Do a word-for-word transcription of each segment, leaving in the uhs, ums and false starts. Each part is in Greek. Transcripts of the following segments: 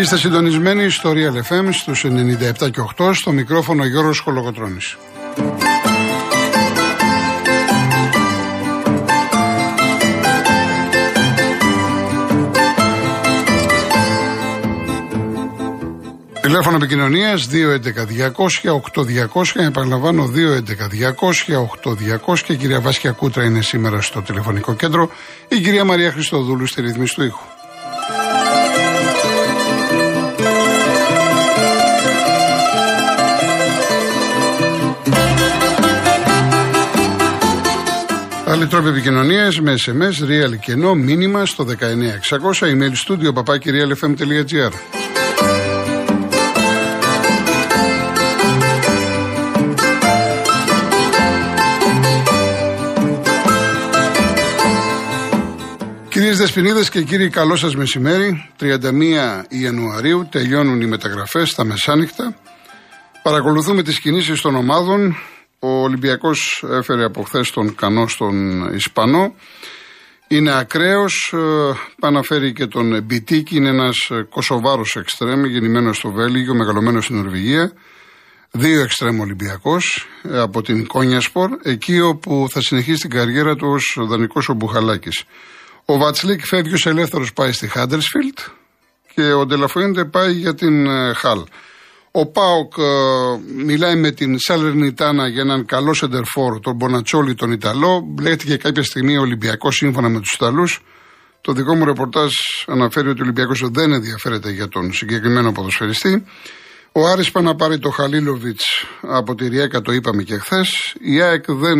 Είστε συντονισμένοι στο Real εφ εμ στους ενενήντα επτά και οκτώ, στο μικρόφωνο Γιώργος Κολοκοτρώνης. Τηλέφωνο επικοινωνίας δύο έντεκα διακόσια οκτώ διακόσια, επαναλαμβάνω δύο έντεκα διακόσια οκτώ διακόσια, και η κυρία Βάσια Κούτρα είναι σήμερα στο τηλεφωνικό κέντρο, η κυρία Μαρία Χριστοδούλου στη ρύθμιση του ήχου. Άλλοι τρόποι επικοινωνίας με ες εμ ες, real και ενώ, μήνυμα στο δεκαεννιά εξακόσια, email studio παπάκι realfm τελεία gr. Κυρίες Δεσποινίδες και κύριοι, καλό σας μεσημέρι. τριάντα μία Ιανουαρίου τελειώνουν οι μεταγραφές τα μεσάνυχτα. Παρακολουθούμε τις κινήσεις των ομάδων. Ο Ολυμπιακός έφερε από χθες τον Κανό στον Ισπανό. Είναι ακραίος, αναφέρει και τον Μπιτίκη, είναι ένας Κοσοβάρος εξτρέμ, γεννημένος στο Βέλγιο, μεγαλωμένος στην Νορβηγία. Δύο εξτρέμ Ολυμπιακός από την Κόνιασπορ, εκεί όπου θα συνεχίσει την καριέρα του ως δανεικός ο Μπουχαλάκης. Ο Βατσλίκ φεύγει ως ελεύθερος, πάει στη Χάντερσφιλτ, και ο Τελαφοίντε πάει για την Χαλ. Ο ΠΑΟΚ μιλάει με την Σάλλερ Νιτάνα για έναν καλό σεντερφόρ, τον Μπονατσόλη, τον Ιταλό. Μπλέχτηκε κάποια στιγμή ο Ολυμπιακός σύμφωνα με τους Ιταλούς. Το δικό μου ρεπορτάζ αναφέρει ότι ο Ολυμπιακός δεν ενδιαφέρεται για τον συγκεκριμένο ποδοσφαιριστή. Ο Άρης πάει να πάρει το Χαλίλοβιτς από τη Ριέκα, το είπαμε και χθες. Η ΑΕΚ δεν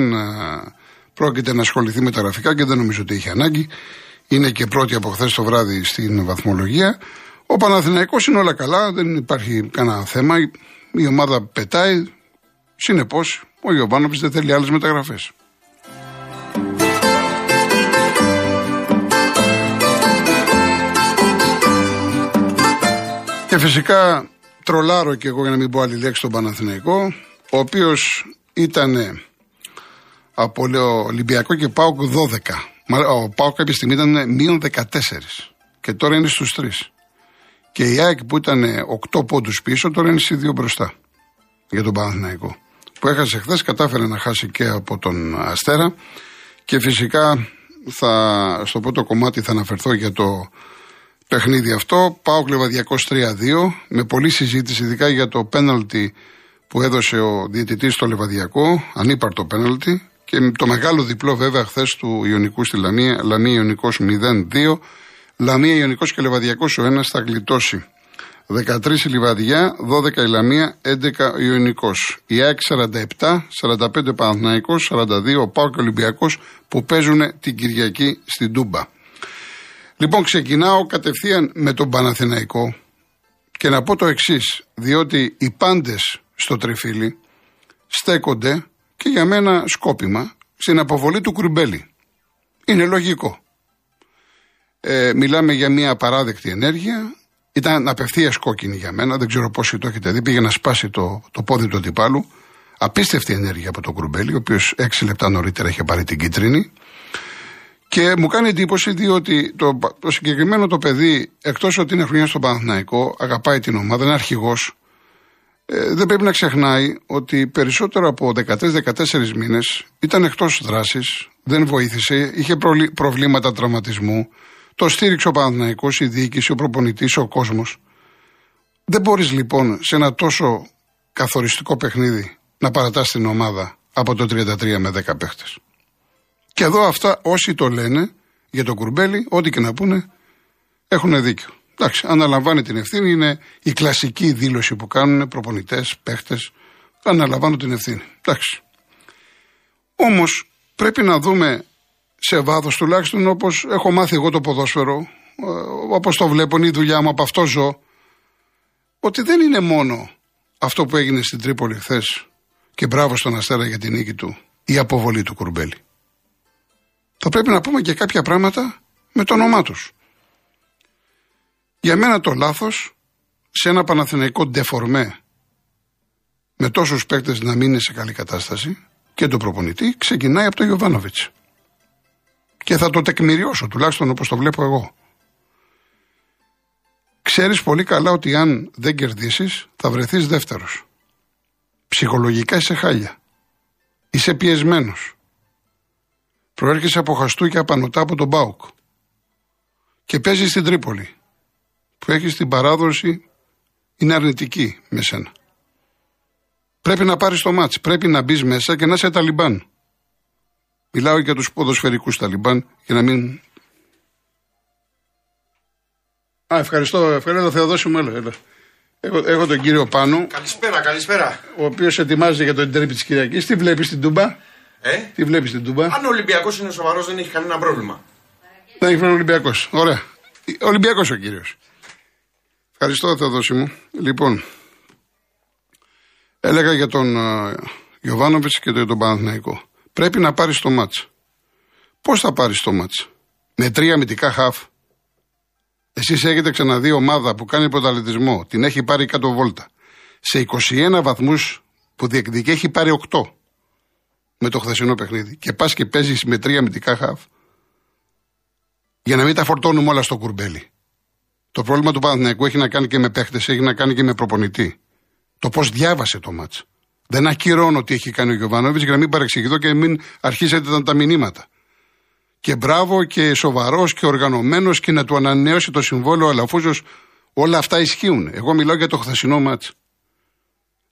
πρόκειται να ασχοληθεί με τα γραφικά και δεν νομίζω ότι έχει ανάγκη. Είναι και πρώτη από χθες το βράδυ στην βαθμολογία. Ο Παναθηναϊκός είναι όλα καλά, δεν υπάρχει κανένα θέμα. Η ομάδα πετάει. Συνεπώς, ο Γιοβάνοβιτς δεν θέλει άλλες μεταγραφές. Και φυσικά τρολάρω και εγώ, για να μην πω άλλη λέξη, τον Παναθηναϊκό, ο οποίος ήταν από Ολυμπιακό και ΠΑΟΚ δώδεκα. Ο ΠΑΟΚ κάποια στιγμή ήταν μείον δεκατέσσερα και τώρα είναι στους τρεις. Και η ΑΕΚ που ήταν οκτώ πόντους πίσω, τώρα είναι στις δύο μπροστά για τον Παναθηναϊκό, που έχασε χθες, κατάφερε να χάσει και από τον Αστέρα. Και φυσικά θα, στο πρώτο κομμάτι θα αναφερθώ για το παιχνίδι αυτό. ΠΑΟΚ Λεβαδιακός τρία δύο, με πολλή συζήτηση ειδικά για το πέναλτι που έδωσε ο διαιτητής στο Λεβαδιακό, ανύπαρτο πέναλτι, και το μεγάλο διπλό βέβαια χθες του Ιωνικού στη Λαμία, Λαμία Ιωνικός μηδέν δύο. Λαμία, Ιωνικός και Λεβαδιακός ο ένας θα γλιτώσει. δεκατρία η Λιβαδιά, δώδεκα η Λαμία, έντεκα ο Ιωνικός. Η ΑΕΚ σαράντα επτά, σαράντα πέντε ο Παναθηναϊκός, σαράντα δύο ο ΠΑΟΚ και Ολυμπιακός, που παίζουν την Κυριακή στην Τούμπα. Λοιπόν, ξεκινάω κατευθείαν με τον Παναθηναϊκό και να πω το εξής, διότι οι πάντες στο τριφύλι στέκονται, και για μένα σκόπιμα, στην αποβολή του Κρουμπέλη. Είναι λογικό. Ε, μιλάμε για μια απαράδεκτη ενέργεια. Ήταν απευθείας κόκκινη για μένα. Δεν ξέρω πόσοι το έχετε δει. Πήγε να σπάσει το, το πόδι του αντιπάλου. Απίστευτη ενέργεια από τον Κρουμπέλη, ο οποίος έξι λεπτά νωρίτερα είχε πάρει την κίτρινη. Και μου κάνει εντύπωση, διότι το, το συγκεκριμένο το παιδί, εκτός ότι είναι χρονιά στον Παναθηναϊκό, αγαπάει την ομάδα, είναι αρχηγός. Ε, δεν πρέπει να ξεχνάει ότι περισσότερο από δεκατρείς δεκατέσσερις μήνες ήταν εκτός δράσης, δεν βοήθησε, είχε προβλη, προβλήματα τραυματισμού, το στήριξε ο Παναθηναϊκός, η διοίκηση, ο προπονητής, ο κόσμος. Δεν μπορείς λοιπόν σε ένα τόσο καθοριστικό παιχνίδι να παρατάς την ομάδα από το τριάντα τρία με δέκα παίχτες. Και εδώ αυτά όσοι το λένε για τον Κουρμπέλη, ό,τι και να πούνε, έχουν δίκιο. Εντάξει, αναλαμβάνει την ευθύνη, είναι η κλασική δήλωση που κάνουν προπονητές, παίχτες. Αναλαμβάνουν την ευθύνη. Εντάξει. Όμως πρέπει να δούμε σε βάθος, τουλάχιστον όπως έχω μάθει εγώ το ποδόσφαιρο, όπως το βλέπω, είναι η δουλειά μου, από αυτό ζω, ότι δεν είναι μόνο αυτό που έγινε στην Τρίπολη χθες, και μπράβο στον Αστέρα για την νίκη του, η αποβολή του Κουρμπέλη. Θα πρέπει να πούμε και κάποια πράγματα με το όνομά τους. Για μένα το λάθος σε ένα Παναθηναϊκό ντεφορμέ, με τόσους παίκτες να μην είναι σε καλή κατάσταση, και τον προπονητή, ξεκινάει από τον Γιοβάνοβιτς. Και θα το τεκμηριώσω, τουλάχιστον όπως το βλέπω εγώ. ξέρεις πολύ καλά ότι αν δεν κερδίσεις θα βρεθείς δεύτερος. Ψυχολογικά είσαι χάλια. Είσαι πιεσμένος. Προέρχεσαι από Χαστούκια Πανωτά από τον ΠΑΟΚ. Και παίζεις στην Τρίπολη, που έχεις την παράδοση, είναι αρνητική με σένα. Πρέπει να πάρεις το μάτς, πρέπει να μπεις μέσα και να είσαι Ταλιμπάν. Μιλάω για τους ποδοσφαιρικούς Ταλιμπάν και να μην... Α, ευχαριστώ, ευχαριστώ, Θεοδόση μου, έλα, έλα. Έχω, έχω τον κύριο Πάνο. Καλησπέρα, καλησπέρα. Ο οποίος ετοιμάζεται για τον ντέρμπι της Κυριακής. Τι βλέπεις στην Τούμπα? Ε? Τι βλέπεις στην Τούμπα? Αν ο Ολυμπιακός είναι σοβαρός, δεν έχει κανένα πρόβλημα. Δεν έχει πρόβλημα ο Ολυμπιακός. Ωραία. Ολυμπιακός ο κύριος. Ευχαριστώ, Θεοδόση μου. Λοιπόν, έλεγα για τον uh, Γιοβάνοβιτς και το, για τον Παναθηναϊκό. Πρέπει να πάρεις το μάτς. Πώς θα πάρεις το μάτς? Με τρία αμυντικά χαφ. Εσείς έχετε ξαναδεί ομάδα που κάνει πρωταθλητισμό, την έχει πάρει κάτω βόλτα. Σε είκοσι ένα βαθμούς που διεκδικεί έχει πάρει οκτώ με το χθεσινό παιχνίδι. Και πας και παίζεις με τρία αμυντικά χαφ. Για να μην τα φορτώνουμε όλα στο Κρουμπέλη. Το πρόβλημα του Παναθηναϊκού έχει να κάνει και με παίχτες, έχει να κάνει και με προπονητή. Το πώς διάβασε το μάτς. Δεν ακυρώνω τι έχει κάνει ο Γιοβάνοβιτς για να μην παρεξηγηθώ και μην αρχίσετε τα μηνύματα. Και μπράβο και σοβαρός και οργανωμένος και να του ανανέωσε το συμβόλαιο ο Αλαφούζος. Όλα αυτά ισχύουν. Εγώ μιλάω για το χθεσινό μάτς.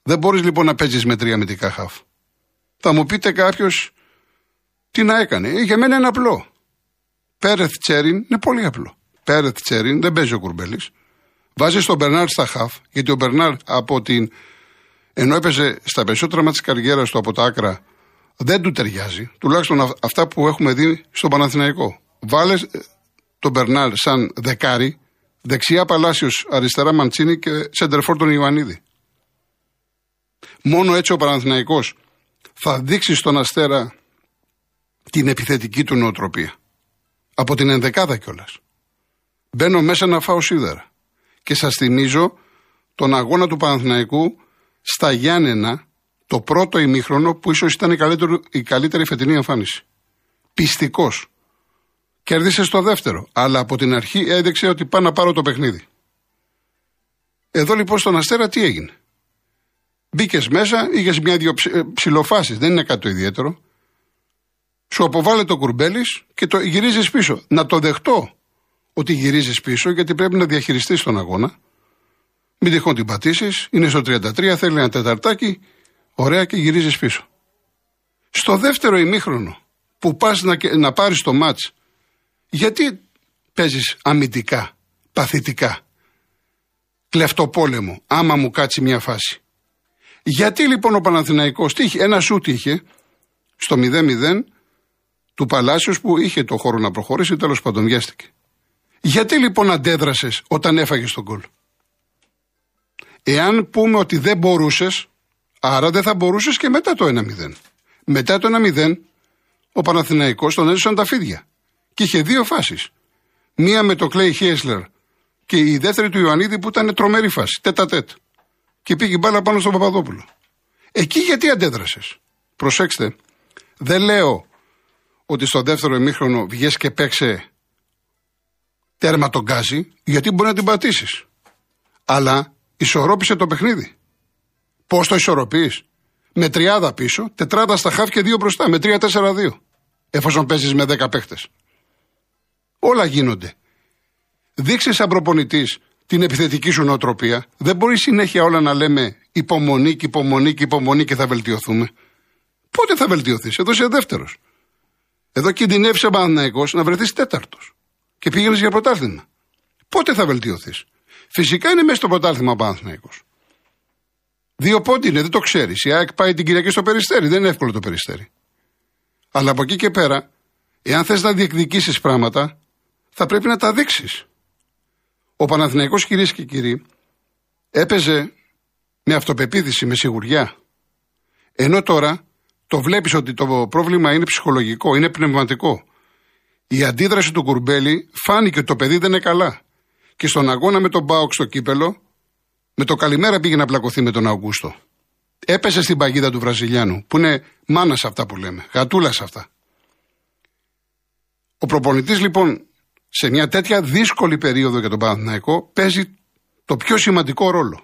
Δεν μπορείς λοιπόν να παίζεις με τρία αμυντικά χαφ. Θα μου πείτε κάποιος τι να έκανε. Για μένα είναι απλό. Πέρεθ Τσέριν είναι πολύ απλό. Πέρεθ Τσέριν δεν παίζει ο Κρουμπέλης. Βάζεις τον Μπερνάρτ στα χαφ, γιατί ο Μπερνάρτ από την. Ενώ έπαιζε στα περισσότερα μάτς της καριέρας του από τα άκρα, δεν του ταιριάζει, τουλάχιστον αυτά που έχουμε δει στον Παναθηναϊκό. Βάλες τον Μπερνάρ σαν δεκάρι, δεξιά Παλάσιος, αριστερά Μαντσίνη και σεντερφόρ τον Ιωαννίδη. Μόνο έτσι ο Παναθηναϊκός θα δείξει στον Αστέρα την επιθετική του νοοτροπία. Από την ενδεκάδα κιόλας. Μπαίνω μέσα να φάω σίδερα. Και σας θυμίζω τον αγώνα του Παναθηναϊκού στα Γιάννενα, το πρώτο ημίχρονο που ίσως ήταν η καλύτερη, η καλύτερη φετινή εμφάνιση. Πιστικός. Κέρδισε στο δεύτερο, αλλά από την αρχή έδειξε ότι πάω να πάρω το παιχνίδι. Εδώ λοιπόν στον Αστέρα τι έγινε? Μπήκες μέσα, είχες μια-δυο ψηλοφάσεις, δεν είναι κάτι το ιδιαίτερο. Σου αποβάλλεται ο Κρουμπέλης και το γυρίζεις πίσω. Να το δεχτώ ότι γυρίζεις πίσω, γιατί πρέπει να διαχειριστείς τον αγώνα. Μην τυχόν την πατήσεις, είναι στο τριάντα τρία, θέλει ένα τεταρτάκι. Ωραία και γυρίζεις πίσω. Στο δεύτερο ημίχρονο που πας να, να πάρεις το μάτς, γιατί παίζεις αμυντικά, παθητικά, κλεφτοπόλεμο, άμα μου κάτσει μια φάση? Γιατί λοιπόν ο Παναθηναϊκός τύχε, ένα σούτ είχε στο μηδέν μηδέν του Παλάσιος που είχε το χώρο να προχωρήσει, τέλος πάντων βιάστηκε. Γιατί λοιπόν αντέδρασες όταν έφαγες τον γκολ? Εάν πούμε ότι δεν μπορούσες, άρα δεν θα μπορούσες και μετά το ένα μηδέν. Μετά το ένα μηδέν ο Παναθηναϊκός τον έδωσαν τα φίδια. Και είχε δύο φάσεις. Μία με το Κλέι Χέσλερ και η δεύτερη του Ιωαννίδη που ήταν τρομερή φάση, τέτα τέτ. Και πήγε μπάλα πάνω στον Παπαδόπουλο. Εκεί γιατί αντέδρασες? Προσέξτε, δεν λέω ότι στο δεύτερο ημίχρονο βγες και παίξε τέρμα τον γκάζι, γιατί μπορεί να την πατήσεις. Αλλά ισορρόπησε το παιχνίδι. Πώς το ισορροπείς? Με τριάδα πίσω, τετράδα στα χαφ και δύο μπροστά, με τρία τέσσερα δύο. Εφόσον παίζεις με δέκα παίχτες. Όλα γίνονται. Δείξε σαν προπονητής την επιθετική σου νοοτροπία. Δεν μπορεί συνέχεια όλα να λέμε υπομονή και υπομονή και υπομονή και θα βελτιωθούμε. Πότε θα βελτιωθείς? Εδώ είσαι δεύτερος. Εδώ κινδυνεύεις σαν Παναθηναϊκός να βρεθείς τέταρτος. Και πήγαινες για πρωτάθλημα. Πότε θα βελτιωθείς? Φυσικά είναι μέσα στο πρωτάθλημα ο Παναθηναϊκός. Δύο πόντι είναι, δεν το ξέρεις. Η ΑΕΚ πάει την Κυριακή στο Περιστέρι, δεν είναι εύκολο το Περιστέρι. Αλλά από εκεί και πέρα, εάν θες να διεκδικήσεις πράγματα, θα πρέπει να τα δείξεις. Ο Παναθηναϊκός, κυρίες και κύριοι, έπαιζε με αυτοπεποίθηση, με σιγουριά. Ενώ τώρα το βλέπεις ότι το πρόβλημα είναι ψυχολογικό, είναι πνευματικό. Η αντίδραση του Κουρμπέλη φάνηκε ότι το παιδί δεν είναι καλά. Και στον αγώνα με τον Μπάοξ στο κύπελο, με το καλημέρα πήγε να πλακωθεί με τον Αυγούστο. Έπεσε στην παγίδα του Βραζιλιάνου, που είναι μάνα σε αυτά που λέμε, γατούλα σε αυτά. Ο προπονητής λοιπόν, σε μια τέτοια δύσκολη περίοδο για τον Παναθηναϊκό, παίζει το πιο σημαντικό ρόλο.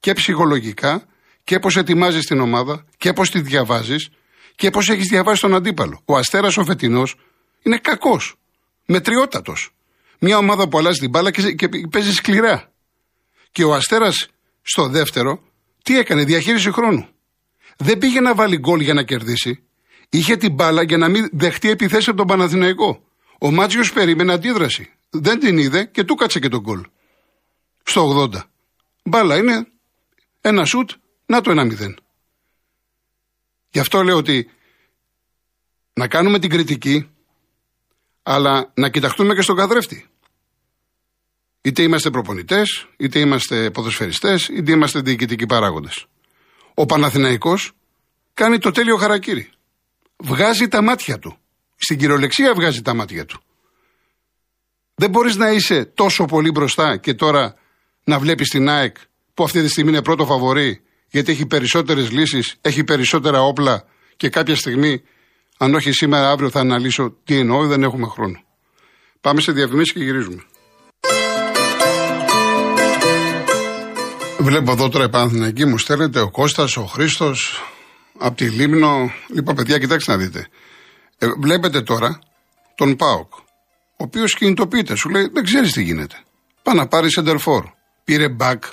Και ψυχολογικά, και πώς ετοιμάζεις την ομάδα, και πώς τη διαβάζεις, και πώς έχεις διαβάσει τον αντίπαλο. Ο Αστέρας ο φετινός είναι κακός, μετριότατος. Μια ομάδα που αλλάζει την μπάλα και, και παίζει σκληρά. Και ο Αστέρας στο δεύτερο, τι έκανε, διαχείριση χρόνου. Δεν πήγε να βάλει γκολ για να κερδίσει. Είχε την μπάλα για να μην δεχτεί επιθέσεις από τον Παναθηναϊκό. Ο Μάτζιος περίμενε αντίδραση. Δεν την είδε και του κάτσε και τον γκολ. Στο ογδόντα. Μπάλα είναι, ένα σουτ, να το ένα μηδέν. Γι' αυτό λέω ότι να κάνουμε την κριτική, αλλά να κοιταχτούμε και στον καθρέφτη. Είτε είμαστε προπονητές, είτε είμαστε ποδοσφαιριστές, είτε είμαστε διοικητικοί παράγοντες. Ο Παναθηναϊκός κάνει το τέλειο χαρακτήρι. Βγάζει τα μάτια του. Στην κυριολεξία βγάζει τα μάτια του. Δεν μπορείς να είσαι τόσο πολύ μπροστά και τώρα να βλέπεις την ΑΕΚ που αυτή τη στιγμή είναι πρώτο φαβορί, γιατί έχει περισσότερες λύσεις, έχει περισσότερα όπλα και κάποια στιγμή, αν όχι σήμερα, αύριο θα αναλύσω τι εννοώ, δεν έχουμε χρόνο. Πάμε σε διαφημίσεις και γυρίζουμε. Βλέπω εδώ τώρα η Παναθηναϊκή μου στέλνεται ο Κώστας, ο Χρήστος, από τη Λίμνο. Λοιπόν, παιδιά, κοιτάξτε να δείτε. Ε, βλέπετε τώρα τον ΠΑΟΚ, ο οποίος κινητοποιείται, σου λέει δεν ξέρεις τι γίνεται. Πά να πάρει σεντερφόρ, πήρε μπακ,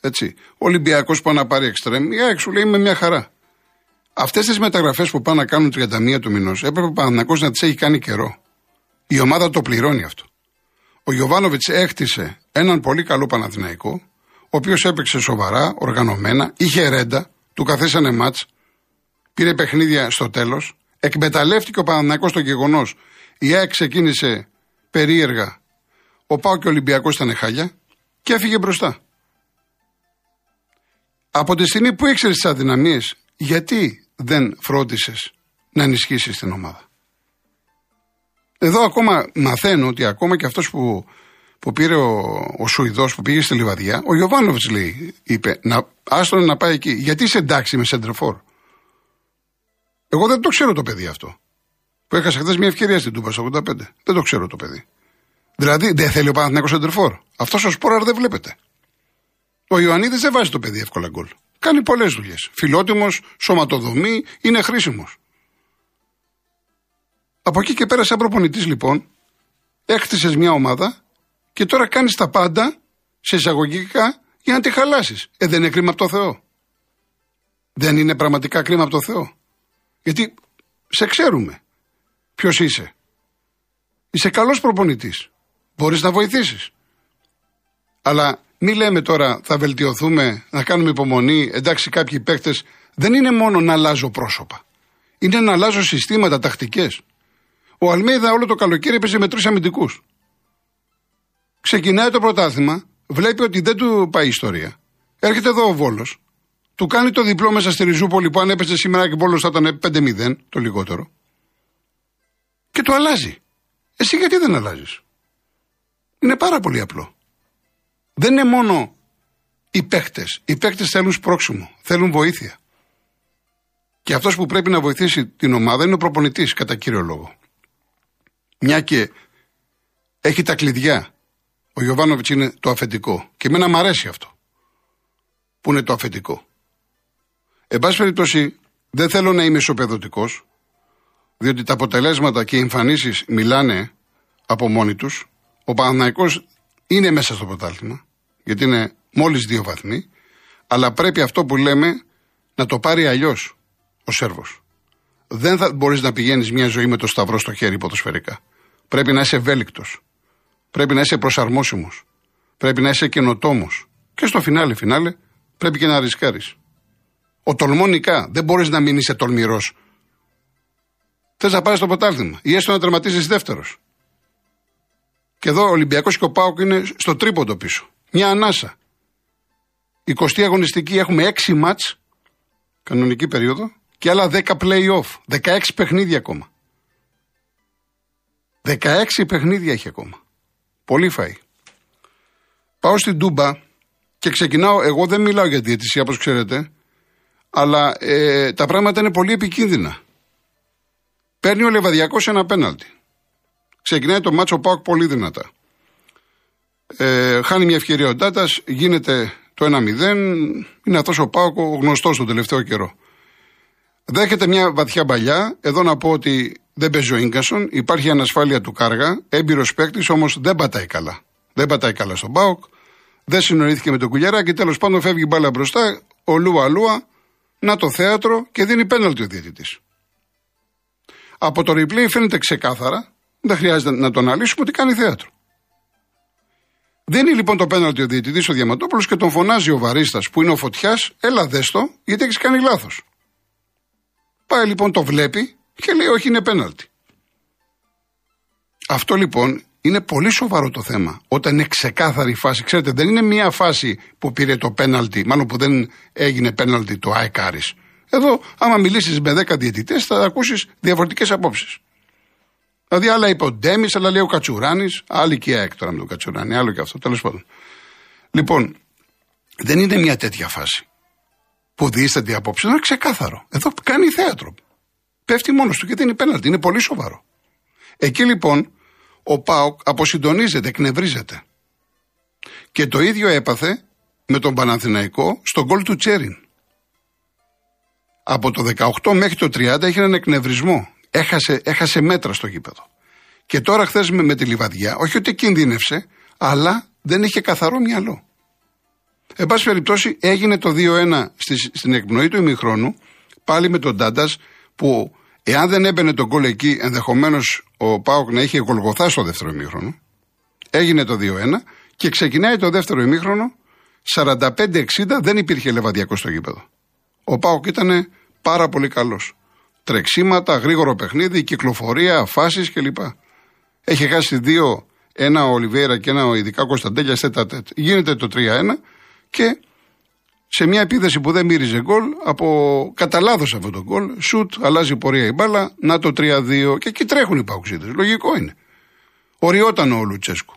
έτσι. Ο Ολυμπιακός πά να πάρει εξτρέμ, η ΑΕΚ σου λέει με μια χαρά. Αυτές τις μεταγραφές που πάνε να κάνουν τριάντα μία του μηνός έπρεπε ο Παναθηναϊκός να τις έχει κάνει καιρό. Η ομάδα το πληρώνει αυτό. Ο Γιοβάνοβιτς έκτισε έναν πολύ καλό Παναθηναϊκό, ο οποίος έπαιξε σοβαρά, οργανωμένα, είχε ρέντα, του καθέσανε μάτς, πήρε παιχνίδια στο τέλος, εκμεταλλεύτηκε ο Παναθηναϊκός το γεγονός. Η ΑΕΚ ξεκίνησε περίεργα, ο ΠΑΟ και ο Ολυμπιακός ήταν χάλια και έφυγε μπροστά. Από τη στιγμή που ήξερες τις αδυναμίες, γιατί δεν φρόντισες να ενισχύσεις την ομάδα. Εδώ ακόμα μαθαίνω ότι ακόμα και αυτός που... που πήρε ο, ο Σουηδός που πήγε στη Λιβαδιά, ο Γιοβάνοβιτς λέει, είπε, να, άστον να πάει εκεί. Γιατί είσαι εντάξει με σεντρεφόρ. Εγώ δεν το ξέρω το παιδί αυτό. Που έχασε χθες μια ευκαιρία στην Τούμπα στο ογδόντα πέντε. Δεν το ξέρω το παιδί. Δηλαδή δεν θέλει ο Παναθηναϊκός σεντρεφόρ. Αυτός ο Σπόραρ δεν βλέπετε. Ο Ιωαννίδης δεν βάζει το παιδί εύκολα γκολ. Κάνει πολλές δουλειές. Φιλότιμος, σωματοδομή, είναι χρήσιμος. Από εκεί και πέρα, σαν προπονητής λοιπόν, έκτισες μια ομάδα. Και τώρα κάνεις τα πάντα, σε εισαγωγικά, για να τη χαλάσεις. Ε, δεν είναι κρίμα από το Θεό. Δεν είναι πραγματικά κρίμα από το Θεό. Γιατί σε ξέρουμε ποιος είσαι. Είσαι καλός προπονητής. Μπορείς να βοηθήσεις. Αλλά μη λέμε τώρα θα βελτιωθούμε, να κάνουμε υπομονή, εντάξει κάποιοι παίκτες. Δεν είναι μόνο να αλλάζω πρόσωπα. Είναι να αλλάζω συστήματα, τακτικές. Ο Αλμέιδα όλο το καλοκαίρι έπαιζε με τρεις αμυντικούς. Ξεκινάει το πρωτάθλημα, βλέπει ότι δεν του πάει η ιστορία. Έρχεται εδώ ο Βόλος, του κάνει το διπλό μέσα στη Ριζούπολη που αν έπεσε σήμερα και ο Βόλος θα ήταν πέντε μηδέν, το λιγότερο. Και το αλλάζει. Εσύ γιατί δεν αλλάζεις. Είναι πάρα πολύ απλό. Δεν είναι μόνο οι παίκτες. Οι παίκτες θέλουν σπρόξιμο, θέλουν βοήθεια. Και αυτός που πρέπει να βοηθήσει την ομάδα είναι ο προπονητής, κατά κύριο λόγο. Μια και έχει τα κλειδιά. Ο Γιοβάνοβιτς είναι το αφεντικό. Και εμένα μου αρέσει αυτό. Που είναι το αφεντικό. Εν πάση περιπτώσει, δεν θέλω να είμαι ισοπεδωτικός, διότι τα αποτελέσματα και οι εμφανίσεις μιλάνε από μόνοι τους. Ο Παναθηναϊκός είναι μέσα στο πρωτάθλημα, γιατί είναι μόλις δύο βαθμοί. Αλλά πρέπει αυτό που λέμε να το πάρει αλλιώς ο Σέρβος. Δεν θα μπορείς να πηγαίνεις μια ζωή με το σταυρό στο χέρι ποδοσφαιρικά. Πρέπει να είσαι ευέλικτος. Πρέπει να είσαι προσαρμόσιμος. Πρέπει να είσαι καινοτόμος. Και στο φινάλε, φινάλε, πρέπει και να ρισκάρεις. Ο τολμονικά δεν μπορείς να μην είσαι τολμηρός. Θες να πάρεις το πρωτάθλημα ή έστω να τερματίσεις δεύτερος. Και εδώ ο Ολυμπιακός και ο ΠΑΟΚ είναι στο τρίποντο πίσω. Μια ανάσα. εικοστή αγωνιστική, έχουμε έξι μάτς, κανονική περίοδο, και άλλα δέκα play-off. δεκαέξι παιχνίδια ακόμα. δεκαέξι παιχνίδια έχει ακόμα. Πολύ φαΐ. Πάω στην Τούμπα και ξεκινάω. Εγώ δεν μιλάω για διαιτησία, όπως ξέρετε, αλλά ε, τα πράγματα είναι πολύ επικίνδυνα. Παίρνει ο Λεβαδιακός ένα πέναλτι. Ξεκινάει το μάτσο ΠΑΟΚ πολύ δυνατά. Ε, χάνει μια ευκαιρία ο Ντάτας, γίνεται το ένα μηδέν. Είναι αυτός ο ΠΑΟΚ ο γνωστός τον τελευταίο καιρό. Δέχεται μια βαθιά παλιά. Εδώ να πω ότι δεν παίζει ο Ίγκασον. Υπάρχει ανασφάλεια του Κάργα. Έμπειρος παίκτης, όμως δεν πατάει καλά. Δεν πατάει καλά στον ΠΑΟΚ. Δεν συνοηθήκε με τον Κουλιαράκη. Τέλος πάντων φεύγει μπάλα μπροστά. Ο Λούα Λούα. Να το θέατρο και δίνει πέναλτι ο διαιτητής. Από το replay φαίνεται ξεκάθαρα. Δεν χρειάζεται να το αναλύσουμε ότι κάνει θέατρο. Δίνει λοιπόν το πέναλτι ο διαιτητής ο Διαματόπουλος και τον φωνάζει ο βαρίστας που είναι ο Φωτιάς. Έλα δες το, γιατί έχεις κάνει λάθος. Πάει λοιπόν, το βλέπει και λέει όχι, είναι πέναλτι. Αυτό λοιπόν είναι πολύ σοβαρό το θέμα. Όταν είναι ξεκάθαρη η φάση, ξέρετε, δεν είναι μία φάση που πήρε το πέναλτι, μάλλον που δεν έγινε πέναλτι το ΑΕΚ Άρης. Εδώ, άμα μιλήσεις με δέκα διαιτητές, θα ακούσεις διαφορετικές απόψεις. Δηλαδή, άλλα είπε ο Ντέμης, άλλα λέει ο Κατσουράνης, άλλη και η ΑΕΚ τώρα με τον Κατσουράνη, άλλο και αυτό, τέλος πάντων. Λοιπόν, δεν είναι μια τέτοια φάση που διείσταται απόψη, είναι ξεκάθαρο. Εδώ κάνει θέατρο. Πέφτει μόνος του και δεν είναι πέναλτι, είναι πολύ σοβαρό. Εκεί λοιπόν ο ΠΑΟΚ αποσυντονίζεται, εκνευρίζεται. Και το ίδιο έπαθε με τον Παναθηναϊκό στον γκολ του Τσέριν. Από το δεκαοκτώ μέχρι το τριάντα είχε έναν εκνευρισμό. Έχασε, έχασε μέτρα στο γήπεδο. Και τώρα χθες με, με τη Λιβαδιά, όχι ότι κινδύνευσε, αλλά δεν είχε καθαρό μυαλό. Εν πάση περιπτώσει έγινε το δύο ένα στη, στην εκπνοή του ημιχρόνου, πάλι με τον Τάντας που εάν δεν έμπαινε τον γκολ εκεί, ενδεχομένως ο ΠΑΟΚ να είχε γολγοθά στο δεύτερο ημίχρονο. Έγινε το δύο ένα και ξεκινάει το δεύτερο ημίχρονο σαράντα πέντε εξήντα, δεν υπήρχε Λεβαδιακό στο γήπεδο. Ο ΠΑΟΚ ήταν πάρα πολύ καλός. Τρεξίματα, γρήγορο παιχνίδι, κυκλοφορία, φάσεις κλπ. Έχει χάσει δύο, ένα ο Ολιβέιρα και ένα ο ειδικά Κωνσταντέλια τέτα τέτα. Γίνεται το τρία ένα και σε μια επίθεση που δεν μύριζε γκολ, από κατά λάθος αυτό το γκολ, σουτ, αλλάζει πορεία η μπάλα, να το τρία δύο και εκεί τρέχουν οι παοξίδες. Λογικό είναι. Οριόταν ο Λουτσέσκου.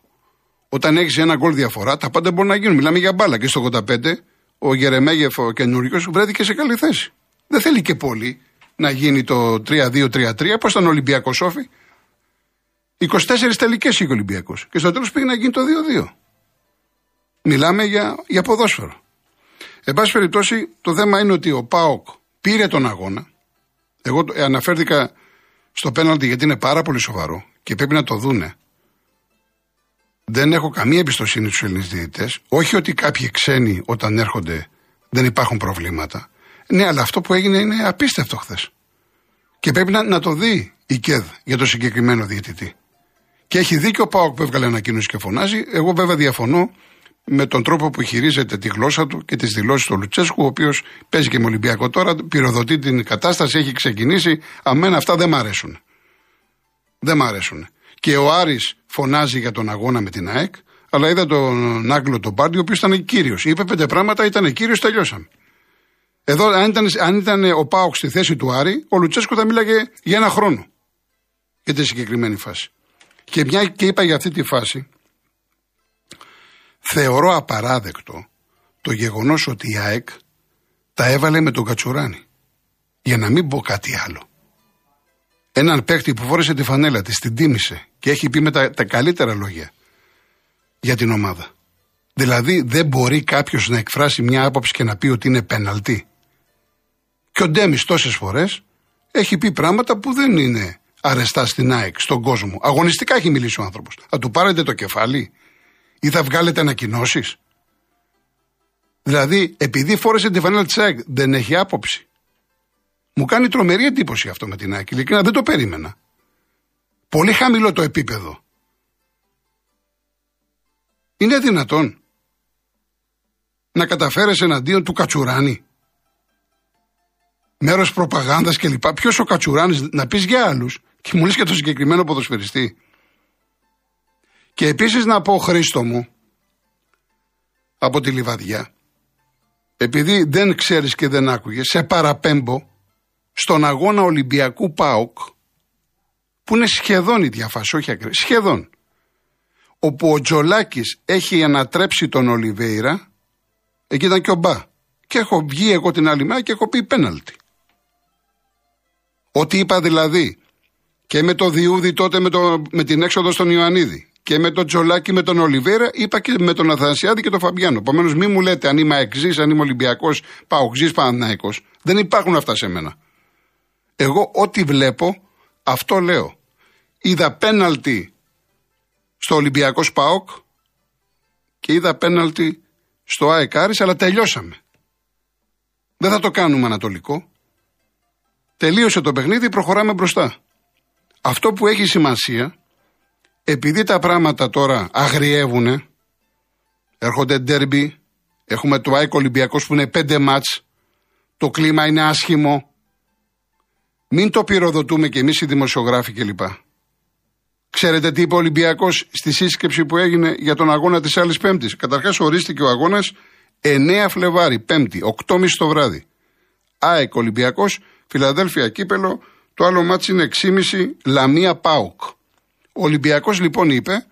Όταν έχεις ένα γκολ διαφορά, τα πάντα μπορούν να γίνουν. Μιλάμε για μπάλα. Και στο ογδόντα πέντε ο Γερεμέγεφ, ο καινούριος, βρέθηκε σε καλή θέση. Δεν θέλει και πολύ να γίνει το τρία δύο τρία τρία, πώς ήταν ο Ολυμπιακός όφη. είκοσι τέσσερις τελικές είχε ο Ολυμπιακός. Και στο τέλος πήγε να γίνει το δύο δύο. Μιλάμε για, για ποδόσφαιρο. Εν πάση περιπτώσει, το θέμα είναι ότι ο ΠΑΟΚ πήρε τον αγώνα. Εγώ αναφέρθηκα στο πέναλτι γιατί είναι πάρα πολύ σοβαρό και πρέπει να το δούνε. Δεν έχω καμία εμπιστοσύνη στους Έλληνες διαιτητές. Όχι ότι κάποιοι ξένοι όταν έρχονται δεν υπάρχουν προβλήματα. Ναι, αλλά αυτό που έγινε είναι απίστευτο χθες. Και πρέπει να, να το δει η ΚΕΔ για το συγκεκριμένο διαιτητή. Και έχει δίκιο ο ΠΑΟΚ που έβγαλε ανακοίνωση και φωνάζει. Εγώ βέβαια διαφωνώ με τον τρόπο που χειρίζεται τη γλώσσα του και τις δηλώσεις του Λουτσέσκου, ο οποίος παίζει και με Ολυμπιακό τώρα, πυροδοτεί την κατάσταση, έχει ξεκινήσει. Αμένα αυτά δεν μ' αρέσουν. Δεν μ' αρέσουν. Και ο Άρης φωνάζει για τον αγώνα με την ΑΕΚ, αλλά είδα τον Άγγλο τον Μπάρντι, ο οποίος ήταν κύριος. Είπε πέντε πράγματα, ήταν κύριος, τελειώσαμε. Εδώ, αν ήταν, αν ήταν ο ΠΑΟΚ στη θέση του Άρη, ο Λουτσέσκου θα μίλαγε για ένα χρόνο για τη συγκεκριμένη φάση. Και μια και είπα για αυτή τη φάση. Θεωρώ απαράδεκτο το γεγονός ότι η ΑΕΚ τα έβαλε με τον Κατσουράνη. Για να μην πω κάτι άλλο. Έναν παίκτη που φόρεσε τη φανέλα της, την τίμησε και έχει πει με τα, τα καλύτερα λόγια για την ομάδα. Δηλαδή δεν μπορεί κάποιος να εκφράσει μια άποψη και να πει ότι είναι πέναλτι. Και ο Ντέμις τόσες φορές έχει πει πράγματα που δεν είναι αρεστά στην ΑΕΚ, στον κόσμο. Αγωνιστικά έχει μιλήσει ο άνθρωπος. Θα του πάρετε το κεφάλι ή θα βγάλετε ανακοινώσεις. Δηλαδή, επειδή φόρεσε τη φανέλα της ΑΕΚ, δεν έχει άποψη. Μου κάνει τρομερή εντύπωση αυτό με την ΑΕΚ. Ειλικρινά δεν το περίμενα. Πολύ χαμηλό το επίπεδο. Είναι δυνατόν να καταφέρεις εναντίον του Κατσουράνη. Μέρος προπαγάνδας κλπ. Ποιος ο Κατσουράνης να πεις για άλλους και μου λες και το συγκεκριμένο ποδοσφαιριστή. Και επίσης να πω, Χρήστο μου, από τη Λιβαδιά, επειδή δεν ξέρεις και δεν άκουγες, σε παραπέμπω στον αγώνα Ολυμπιακού ΠΑΟΚ, που είναι σχεδόν η διαφάση, όχι ακριβώς, σχεδόν, όπου ο Τζολάκης έχει ανατρέψει τον Ολιβέιρα, εκεί ήταν και ο Μπα, και έχω βγει εγώ την άλλη μέρα και έχω πει πέναλτι. Ό,τι είπα δηλαδή και με το Διούδη τότε με, το, με την έξοδο στον Ιωαννίδη, και με τον Τζολάκη, με τον Ολιβέιρα, είπα και με τον Αθανασιάδη και τον Φαμπιάνο. Επομένως, μην μου λέτε αν είμαι εξής, αν είμαι Ολυμπιακός, Παοξής, Παναθηναϊκός. Δεν υπάρχουν αυτά σε μένα. Εγώ ό,τι βλέπω, αυτό λέω. Είδα πέναλτι στο Ολυμπιακό ΣΠΑΟΚ και είδα πέναλτι στο ΑΕΚ Άρης, αλλά τελειώσαμε. Δεν θα το κάνουμε ανατολικό. Τελείωσε το παιχνίδι, προχωράμε μπροστά. Αυτό που έχει σημασία, επειδή τα πράγματα τώρα αγριεύουνε, έρχονται ντέρμπι, έχουμε το ΑΕΚ Ολυμπιακός που είναι πέντε μάτς, το κλίμα είναι άσχημο, μην το πυροδοτούμε κι εμείς οι δημοσιογράφοι κλπ. Ξέρετε τι είπε ο Ολυμπιακός στη σύσκεψη που έγινε για τον αγώνα της άλλης Πέμπτης? Καταρχάς ορίστηκε ο αγώνας εννέα Φλεβάρι, Πέμπτη, οκτώ και μισή το βράδυ. ΑΕΚ Ολυμπιακός, Φιλαδέλφια Κύπελο, το άλλο μάτς είναι έξι και μισή, Λαμία ΠΑΟΚ. Ο Ολυμπιακός λοιπόν είπε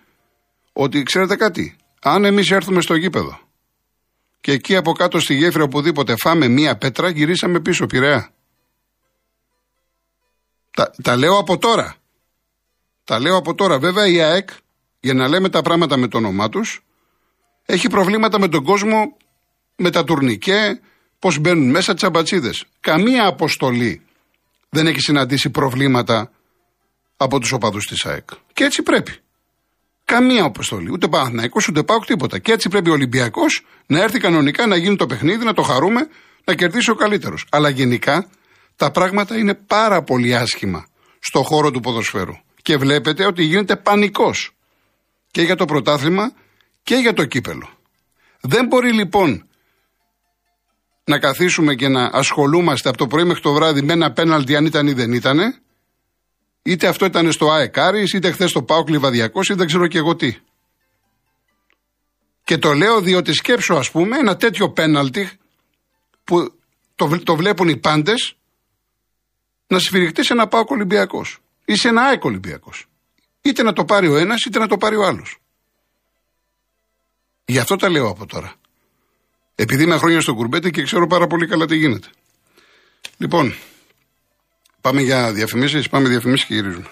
ότι ξέρετε κάτι, αν εμείς έρθουμε στο γήπεδο και εκεί από κάτω στη γέφυρα οπουδήποτε φάμε μία πέτρα, γυρίσαμε πίσω Πειραιά. Τα, τα λέω από τώρα. Τα λέω από τώρα. Βέβαια η ΑΕΚ, για να λέμε τα πράγματα με το όνομά τους, έχει προβλήματα με τον κόσμο, με τα τουρνικέ, πώς μπαίνουν μέσα τσαμπατσίδες. Καμία αποστολή δεν έχει συναντήσει προβλήματα από τους οπαδούς της ΑΕΚ. Και έτσι πρέπει. Καμία αποστολή. Ούτε Παναθηναϊκός, ούτε ΠΑΟΚ, τίποτα. Και έτσι πρέπει ο Ολυμπιακός να έρθει κανονικά, να γίνει το παιχνίδι, να το χαρούμε, να κερδίσει ο καλύτερος. Αλλά γενικά τα πράγματα είναι πάρα πολύ άσχημα στο χώρο του ποδοσφαίρου. Και βλέπετε ότι γίνεται πανικός και για το πρωτάθλημα και για το κύπελο. Δεν μπορεί λοιπόν να καθίσουμε και να ασχολούμαστε από το πρωί μέχρι το βράδυ με ένα πέναλτι αν ήταν ή δεν ήτανε. Είτε αυτό ήταν στο ΑΕΚ Άρης, είτε χθες στο ΠΑΟΚ Λιβαδιακός, είτε δεν ξέρω και εγώ τι. Και το λέω διότι σκέψω ας πούμε ένα τέτοιο πέναλτι που το, το βλέπουν οι πάντες να σφυριχτεί σε ένα ΠΑΟΚ Ολυμπιακός ή σε ένα ΑΕΚ Ολυμπιακός. Είτε να το πάρει ο ένας είτε να το πάρει ο άλλος. Γι' αυτό τα λέω από τώρα. Επειδή είμαι χρόνια στο κουρμπέτι και ξέρω πάρα πολύ καλά τι γίνεται. Λοιπόν, πάμε για διαφημίσεις, πάμε διαφημίσεις και γυρίζουμε.